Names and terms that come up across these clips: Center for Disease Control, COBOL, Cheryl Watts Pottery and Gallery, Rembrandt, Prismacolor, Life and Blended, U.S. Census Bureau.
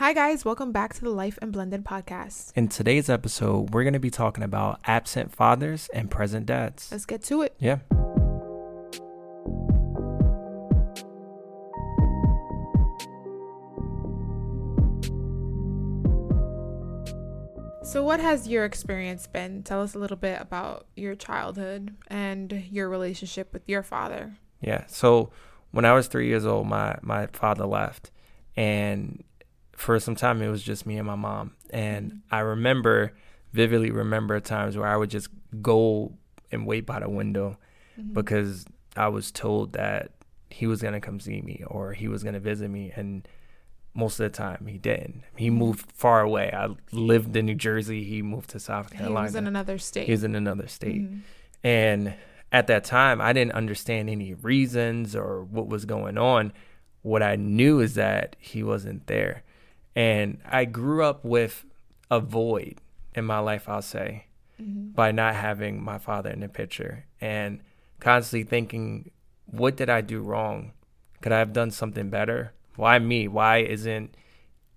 Hi guys, welcome back to the Life and Blended podcast. In today's episode, we're going to be talking about absent fathers and present dads. Let's get to it. Yeah. So what has your experience been? Tell us a little bit about your childhood and your relationship with your father. Yeah. So when I was 3 years old, my father left, and for some time it was just me and my mom. And I vividly remember times where I would just go and wait by the window because I was told that he was going to come see me or he was going to visit me. And most of the time he didn't. He moved far away. I lived in New Jersey. He moved to South Carolina. He was in another state. And at that time, I didn't understand any reasons or what was going on. What I knew is that he wasn't there. And I grew up with a void in my life, I'll say, by not having my father in the picture, and constantly thinking, what did I do wrong? Could I have done something better? Why me? Why isn't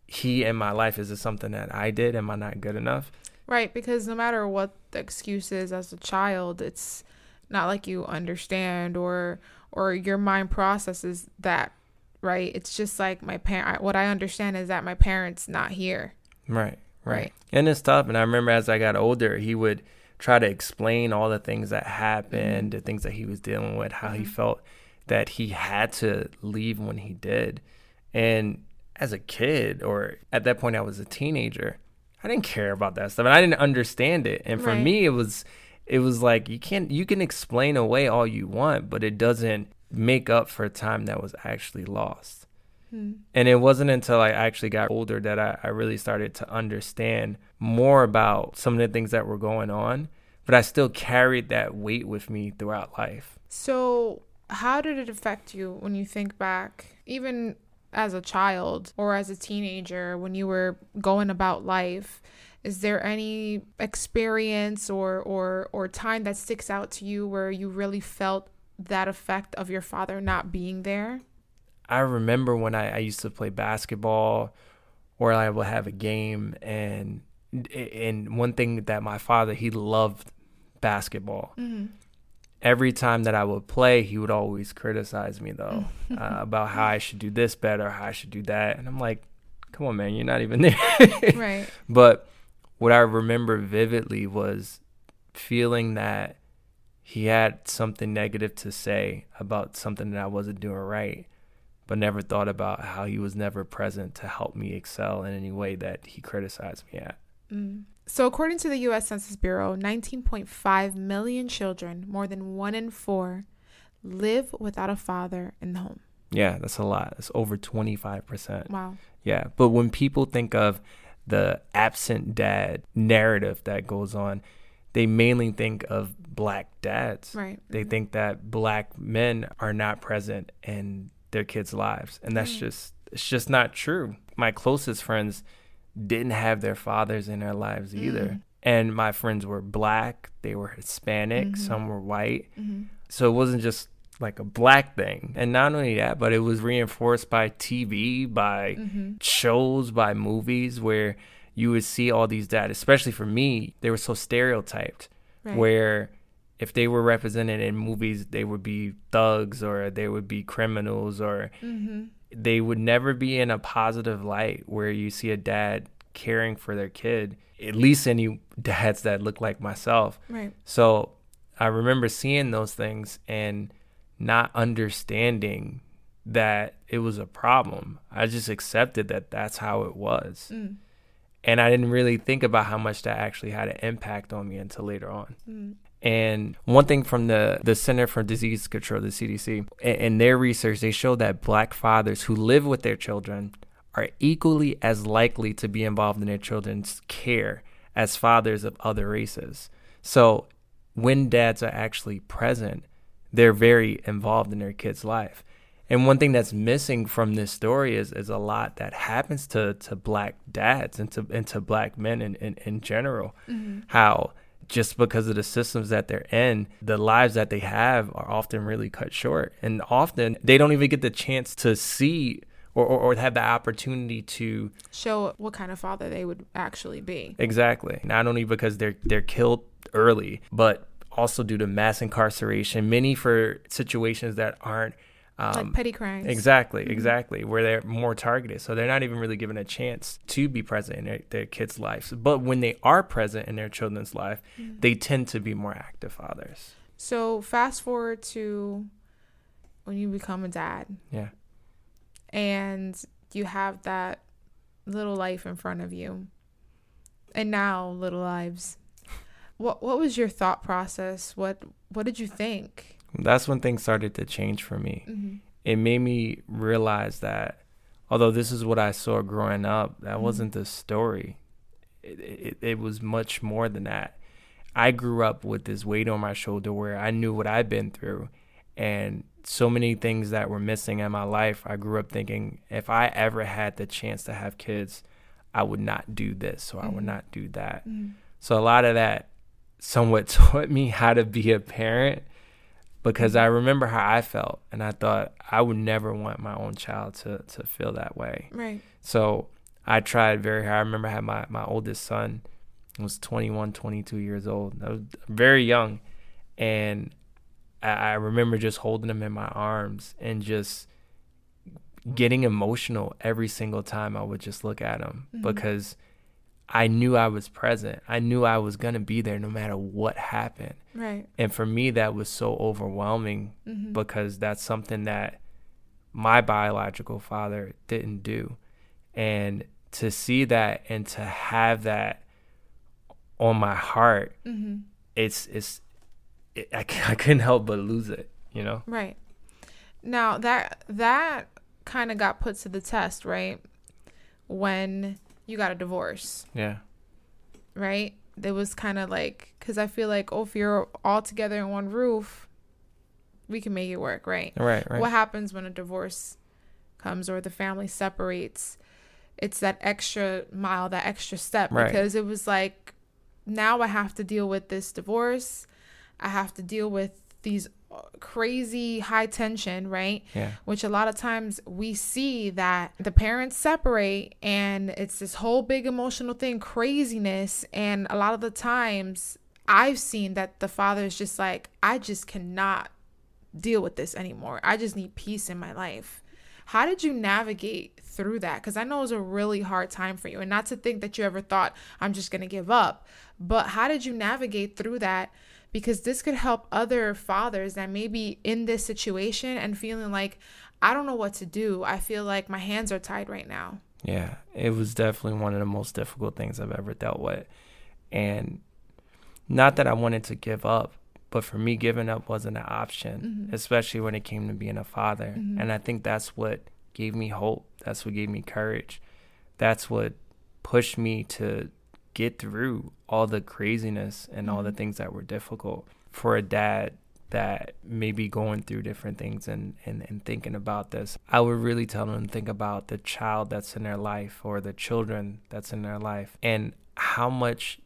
he in my life? Is it something that I did? Am I not good enough? Right, because no matter what the excuse is as a child, it's not like you understand or your mind processes that. Right. It's just like my parent. What I understand is that my parents not here. Right. And it's tough. And I remember as I got older, he would try to explain all the things that happened, the things that he was dealing with, how he felt that he had to leave when he did. And as a kid, or at that point, I was a teenager, I didn't care about that stuff. And I didn't understand it. And for me, it was like you can explain away all you want, but it doesn't make up for time that was actually lost. And it wasn't until I actually got older that I really started to understand more about some of the things that were going on, but I still carried that weight with me throughout life. So how did it affect you when you think back, even as a child or as a teenager, when you were going about life? Is there any experience or time that sticks out to you where you really felt that effect of your father not being there? I remember when I used to play basketball, or I would have a game, and one thing that my father, he loved basketball. Every time that I would play, he would always criticize me though about how I should do this better, how I should do that, and I'm like, come on man, you're not even there. Right. But what I remember vividly was feeling that he had something negative to say about something that I wasn't doing right, but never thought about how he was never present to help me excel in any way that he criticized me at. So according to the U.S. Census Bureau, 19.5 million children, more than 1 in 4, live without a father in the home. Yeah, that's a lot. That's over 25%. Wow. Yeah. But when people think of the absent dad narrative that goes on, they mainly think of black dads. Right. They think that black men are not present in their kids' lives. And that's it's just not true. My closest friends didn't have their fathers in their lives either. And my friends were black, they were Hispanic, some were white. So it wasn't just like a black thing. And not only that, but it was reinforced by TV, by shows, by movies where you would see all these dads, especially for me, they were so stereotyped, where if they were represented in movies, they would be thugs or they would be criminals, or they would never be in a positive light where you see a dad caring for their kid, at least any dads that look like myself. Right. So I remember seeing those things and not understanding that it was a problem. I just accepted that that's how it was. And I didn't really think about how much that actually had an impact on me until later on. And one thing from the Center for Disease Control, the CDC, in their research, they show that black fathers who live with their children are equally as likely to be involved in their children's care as fathers of other races. So when dads are actually present, they're very involved in their kids' life. And one thing that's missing from this story is a lot that happens to black dads and to black men in general. How just because of the systems that they're in, the lives that they have are often really cut short. And often they don't even get the chance to see or have the opportunity to show what kind of father they would actually be. Exactly. Not only because they're killed early, but also due to mass incarceration, many for situations that aren't like petty crimes. Exactly. Where they're more targeted. So they're not even really given a chance to be present in their kids' lives. But when they are present in their children's life, they tend to be more active fathers. So fast forward to when you become a dad. Yeah. And you have that little life in front of you. And now little lives. What was your thought process? What did you think? That's when things started to change for me. Mm-hmm. It made me realize that although this is what I saw growing up, that wasn't the story. It was much more than that. I grew up with this weight on my shoulder where I knew what I'd been through. And so many things that were missing in my life, I grew up thinking, if I ever had the chance to have kids, I would not do this, or I would not do that. Mm-hmm. So a lot of that somewhat taught me how to be a parent, because I remember how I felt, and I thought I would never want my own child to feel that way. Right. So I tried very hard. I remember I had my oldest son, was 21, 22 years old. I was very young. And I remember just holding him in my arms and just getting emotional every single time I would just look at him, because I knew I was present. I knew I was going to be there no matter what happened. Right. And for me, that was so overwhelming, because that's something that my biological father didn't do. And to see that and to have that on my heart, I couldn't help but lose it, you know? Right. Now, that kind of got put to the test, right? When you got a divorce. Yeah. Right? It was kind of like, because I feel like, if you're all together in one roof, we can make it work, right? Right. What happens when a divorce comes or the family separates? It's that extra mile, that extra step, right? Because it was like, now I have to deal with this divorce. I have to deal with these crazy high tension, right? Yeah. Which a lot of times we see that the parents separate and it's this whole big emotional thing, craziness. And a lot of the times I've seen that the father is just like, I just cannot deal with this anymore. I just need peace in my life. How did you navigate through that? Because I know it was a really hard time for you, and not to think that you ever thought, I'm just going to give up. But how did you navigate through that? Because this could help other fathers that may be in this situation and feeling like, I don't know what to do. I feel like my hands are tied right now. Yeah, it was definitely one of the most difficult things I've ever dealt with. And not that I wanted to give up, but for me, giving up wasn't an option, especially when it came to being a father. And I think that's what gave me hope. That's what gave me courage. That's what pushed me to get through all the craziness and all the things that were difficult for a dad that may be going through different things and thinking about this. I would really tell them to think about the child that's in their life or the children that's in their life and how much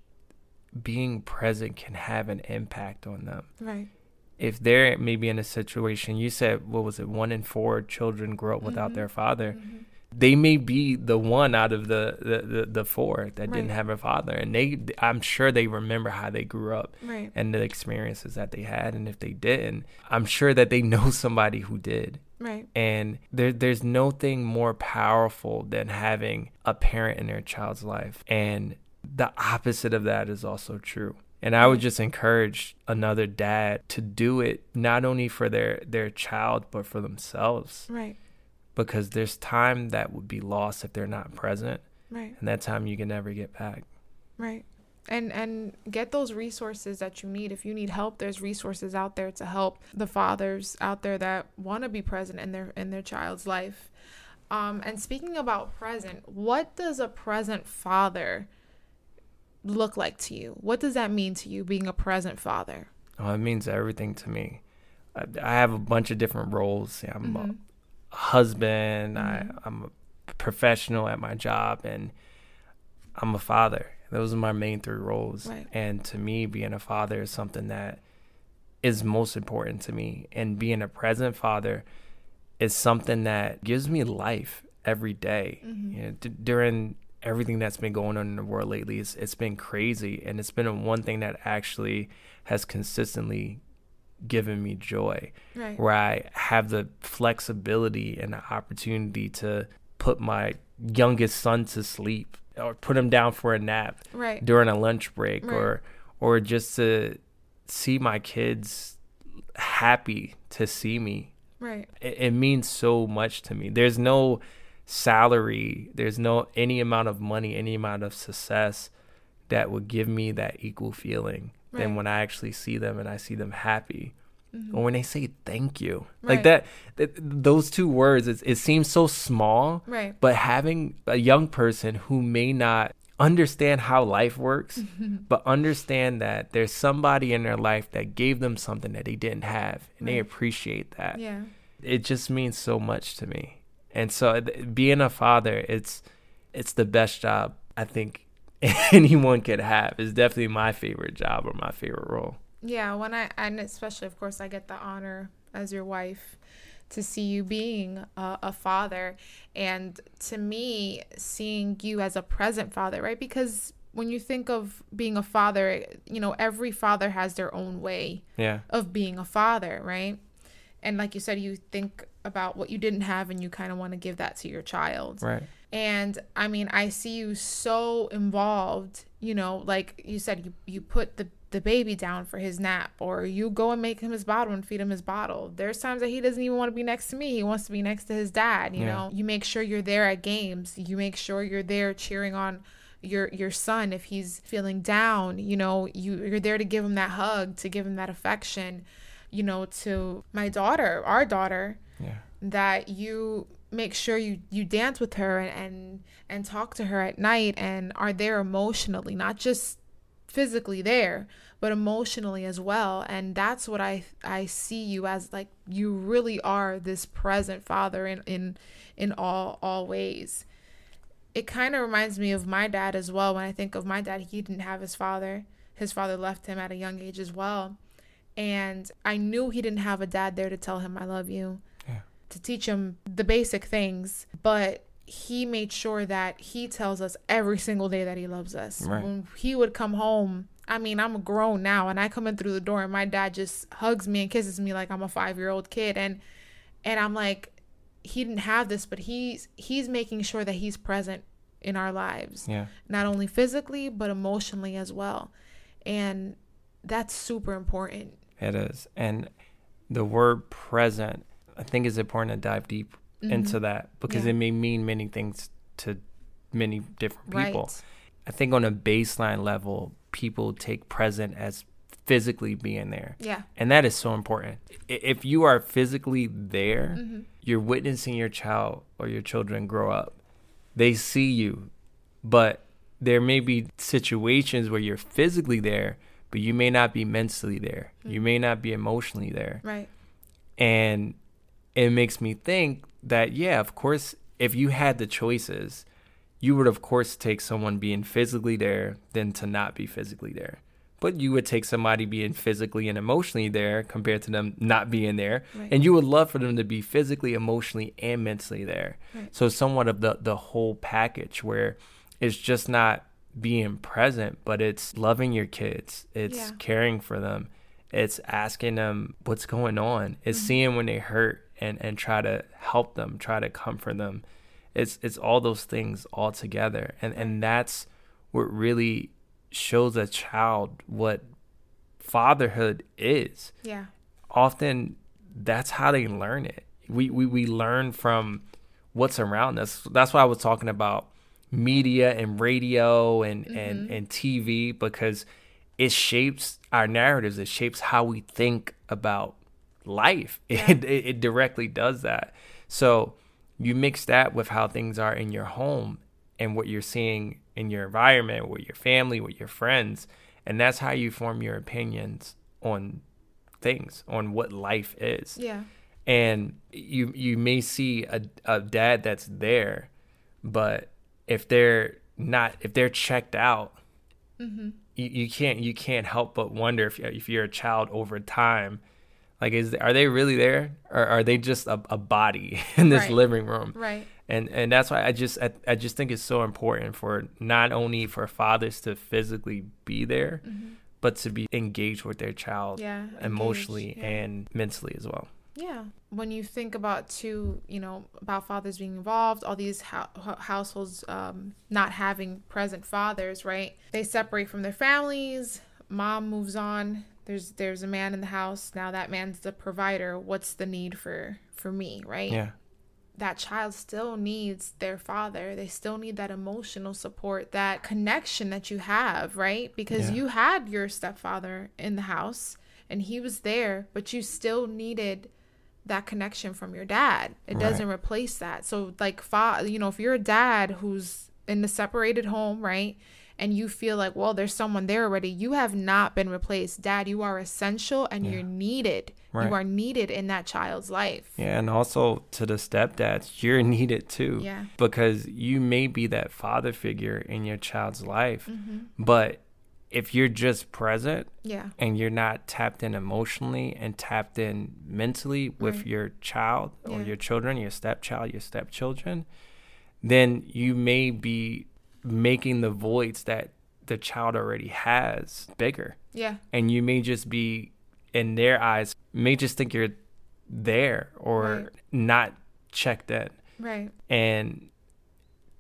being present can have an impact on them. Right. If they're maybe in a situation, you said, what was it, 1 in 4 children grow up without their father. They may be the one out of the 4 that didn't have a father. And I'm sure they remember how they grew up and the experiences that they had. And if they didn't, I'm sure that they know somebody who did. Right. And there's no thing more powerful than having a parent in their child's life. And the opposite of that is also true. And I would just encourage another dad to do it, not only for their child, but for themselves. Right. Because there's time that would be lost if they're not present. Right. And that time you can never get back. Right. And get those resources that you need. If you need help, there's resources out there to help the fathers out there that want to be present in their child's life. And speaking about present, what does a present father look like to you? What does that mean to you, being a present father? Oh, it means everything to me. I have a bunch of different roles. Yeah, I'm husband, I'm a professional at my job, and I'm a father. Those are my main 3 roles. Right. And to me, being a father is something that is most important to me. And being a present father is something that gives me life every day. Mm-hmm. You know, during everything that's been going on in the world lately, it's been crazy, and it's been one thing that actually has consistently given me joy, right, where I have the flexibility and the opportunity to put my youngest son to sleep or put him down for a nap, right, during a lunch break, right, or just to see my kids happy to see me. Right. It means so much to me. There's no salary, there's no any amount of money, any amount of success that would give me that equal feeling, right, than when I actually see them and I see them happy. Mm-hmm. Or when they say thank you. Right. Like those two words, it seems so small, right, but having a young person who may not understand how life works, but understand that there's somebody in their life that gave them something that they didn't have, and right, they appreciate that. Yeah. It just means so much to me. And so being a father, it's the best job I think anyone could have. It's definitely my favorite job or my favorite role. Yeah, when and especially, of course, I get the honor as your wife to see you being a father, and to me, seeing you as a present father, right? Because when you think of being a father, you know, every father has their own way, yeah, of being a father, right? And like you said, you think about what you didn't have and you kind of want to give that to your child. Right. And I mean, I see you so involved, you know, like you said, you put the baby down for his nap, or you go and make him his bottle and feed him his bottle. There's times that he doesn't even want to be next to me. He wants to be next to his dad. You, yeah, know, you make sure you're there at games. You make sure you're there cheering on your son if he's feeling down. You know, you're there to give him that hug, to give him that affection, you know, to my daughter, our daughter, yeah, that you make sure you dance with her and talk to her at night and are there emotionally, not just physically there, but emotionally as well. And that's what I see you as, like, you really are this present father in all ways. It kind of reminds me of my dad as well. When I think of my dad, he didn't have his father. His father left him at a young age as well. And I knew he didn't have a dad there to tell him, I love you, yeah, to teach him the basic things. But he made sure that he tells us every single day that he loves us. Right. When he would come home, I mean, I'm grown now and I come in through the door and my dad just hugs me and kisses me like I'm a 5-year-old kid. And I'm like, he didn't have this, but he's making sure that he's present in our lives. Yeah. Not only physically, but emotionally as well. And that's super important. It is. And the word present, I think, is important to dive deep into that, because, yeah, it may mean many things to many different people. Right. I think on a baseline level, people take present as physically being there. Yeah. And that is so important. If you are physically there, mm-hmm, you're witnessing your child or your children grow up. They see you, but there may be situations where you're physically there, but you may not be mentally there. Mm-hmm. You may not be emotionally there. Right. And it makes me think that, yeah, of course, if you had the choices, you would, of course, take someone being physically there than to not be physically there. But you would take somebody being physically and emotionally there compared to them not being there. Right. And you would love for them to be physically, emotionally, and mentally there. Right. So somewhat of the whole package, where it's just not being present, but it's loving your kids. It's, yeah, caring for them. It's asking them what's going on. It's, mm-hmm, seeing when they hurt. And try to help them, try to comfort them. It's all those things all together. And that's what really shows a child what fatherhood is. Yeah. Often that's how they learn it. We learn from what's around us. That's why I was talking about media and radio mm-hmm, and TV, because it shapes our narratives. It shapes how we think about life. Yeah. It directly does that. So you mix that with how things are in your home and what you're seeing in your environment, with your family, with your friends, and that's how you form your opinions on things, on what life is. Yeah. And you may see a dad that's there, but if they're checked out, mm-hmm, you can't help but wonder if you're a child over time, Like, are they really there, or are they just a body in this living room? Right. And that's why I just think it's so important for not only for fathers to physically be there, mm-hmm. but to be engaged with their child emotionally and mentally as well. Yeah. When you think about too, about fathers being involved, all these households not having present fathers, right? They separate from their families. Mom moves on. There's a man in the house. Now that man's the provider. What's the need for me, right? Yeah. That child still needs their father. They still need that emotional support, that connection that you have, right? Because you had your stepfather in the house and he was there, but you still needed that connection from your dad. It doesn't replace that. So like, if you're a dad who's in the separated home, right? And you feel like, well, there's someone there already. You have not been replaced. Dad, you are essential and you're needed. Right. You are needed in that child's life. Yeah, and also to the stepdads, you're needed too. Yeah. Because you may be that father figure in your child's life, mm-hmm. but if you're just present and you're not tapped in emotionally and tapped in mentally with your child or your children, your stepchild, your stepchildren, then you may be making the voids that the child already has bigger. Yeah. And you may just be, in their eyes, may just think you're there or not checked in. Right. And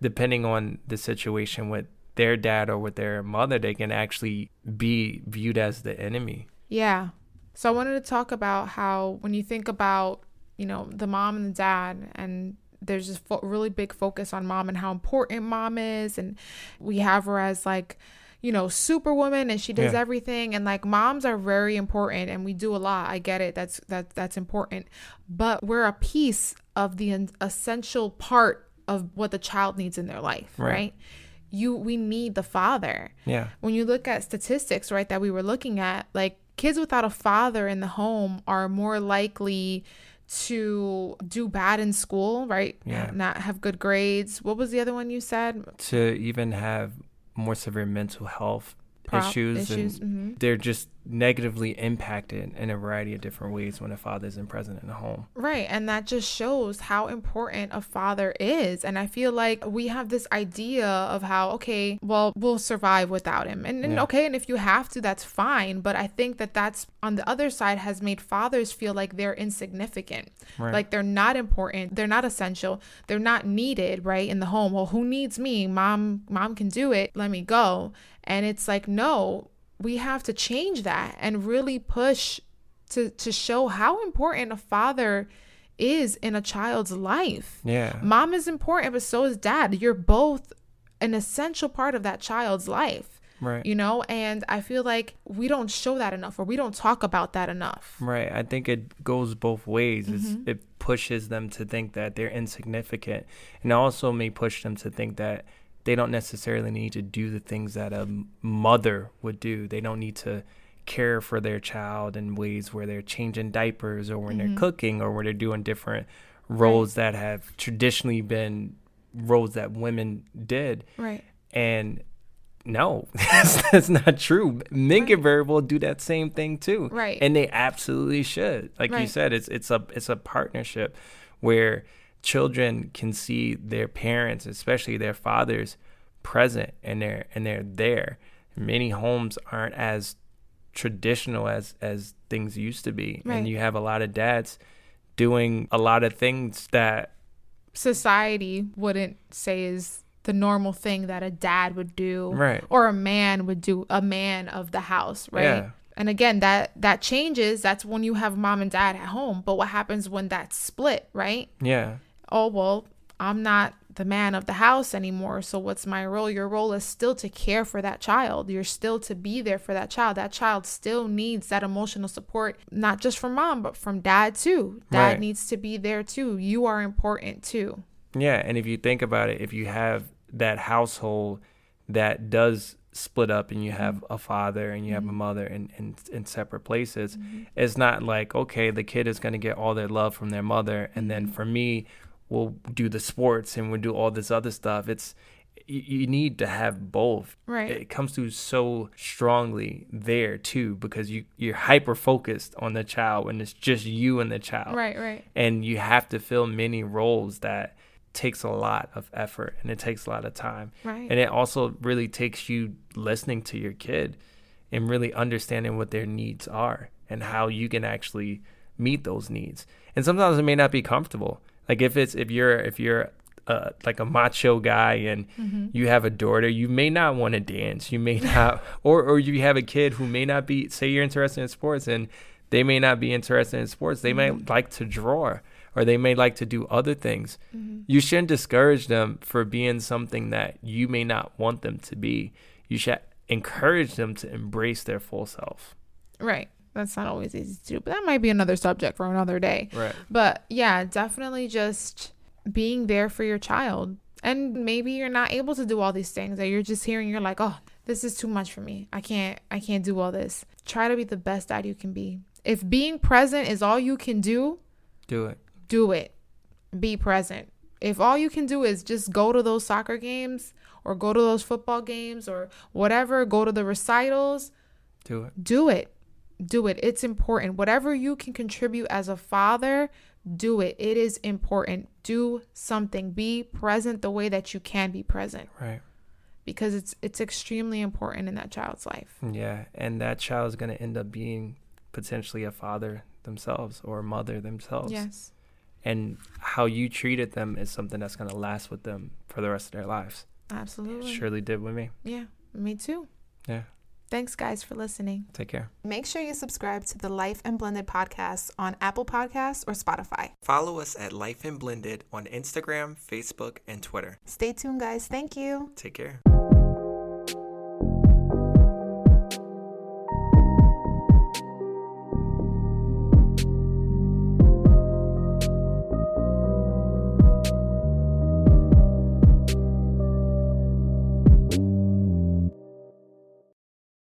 depending on the situation with their dad or with their mother, they can actually be viewed as the enemy. Yeah. So I wanted to talk about how when you think about, the mom and the dad, and there's this really big focus on mom and how important mom is. And we have her as like, superwoman, and she does everything. And like, moms are very important and we do a lot. I get it. That's important, but we're a piece of the essential part of what the child needs in their life. Right? We need the father. Yeah. When you look at statistics, right, that we were looking at, like, kids without a father in the home are more likely to do bad in school, right? Yeah. Not have good grades. What was the other one you said? To even have more severe mental health issues. And they're just negatively impacted in a variety of different ways when a father isn't present in the home. Right. And that just shows how important a father is. And I feel like we have this idea of how, okay, well, we'll survive without him. And if you have to, that's fine. But I think that's on the other side has made fathers feel like they're insignificant. Right. Like they're not important. They're not essential. They're not needed, right, in the home. Well, who needs me? Mom can do it. Let me go. And it's like, no, we have to change that and really push to show how important a father is in a child's life. Yeah. Mom is important, but so is dad. You're both an essential part of that child's life. Right. And I feel like we don't show that enough, or we don't talk about that enough. Right. I think it goes both ways. Mm-hmm. It pushes them to think that they're insignificant, and also may push them to think that they don't necessarily need to do the things that a mother would do. They don't need to care for their child in ways where they're changing diapers, or when they're cooking, or when they're doing different roles that have traditionally been roles that women did. Right. And no, that's not true. Men can very well do that same thing too. Right. And they absolutely should. Like you said, it's a partnership where children can see their parents, especially their fathers, present, and they're there. Many homes aren't as traditional as things used to be. Right. And you have a lot of dads doing a lot of things that society wouldn't say is the normal thing that a dad would do, or a man would do, a man of the house, right? Yeah. And again, that changes. That's when you have mom and dad at home. But what happens when that's split, right? Yeah. Oh, well, I'm not the man of the house anymore. So what's my role? Your role is still to care for that child. You're still to be there for that child. That child still needs that emotional support, not just from mom, but from dad too. Dad needs to be there too. You are important too. Yeah. And if you think about it, if you have that household that does split up, and you have a father and you have a mother in separate places, it's not like, okay, the kid is going to get all their love from their mother, and then for me, we'll do the sports and we'll do all this other stuff. It's you need to have both. Right. It comes through so strongly there too, because you're hyper focused on the child and it's just you and the child. Right, right. And you have to fill many roles that takes a lot of effort and it takes a lot of time. Right. And it also really takes you listening to your kid and really understanding what their needs are and how you can actually meet those needs. And sometimes it may not be comfortable. Like if you're like a macho guy and mm-hmm. you have a daughter, you may not want to dance. You may not, or you have a kid who may not be, say you're interested in sports and they may not be interested in sports. They mm-hmm. might like to draw or they may like to do other things. Mm-hmm. You shouldn't discourage them for being something that you may not want them to be. You should encourage them to embrace their full self. Right. That's not always easy to do, but that might be another subject for another day. Right. But yeah, definitely just being there for your child. And maybe you're not able to do all these things that you're just hearing. You're like, oh, this is too much for me. I can't do all this. Try to be the best dad you can be. If being present is all you can do, do it. Be present. If all you can do is just go to those soccer games or go to those football games or whatever, go to the recitals, do it. It's important. Whatever you can contribute as a father, do it. It is important. Do something. Be present the way that you can be present. Right. Because it's extremely important in that child's life. Yeah. And that child is going to end up being potentially a father themselves or a mother themselves. Yes. And how you treated them is something that's going to last with them for the rest of their lives. Absolutely. It surely did with me. Yeah. Me too. Yeah. Thanks, guys, for listening. Take care. Make sure you subscribe to the Life and Blended podcast on Apple Podcasts or Spotify. Follow us at Life and Blended on Instagram, Facebook, and Twitter. Stay tuned, guys. Thank you. Take care.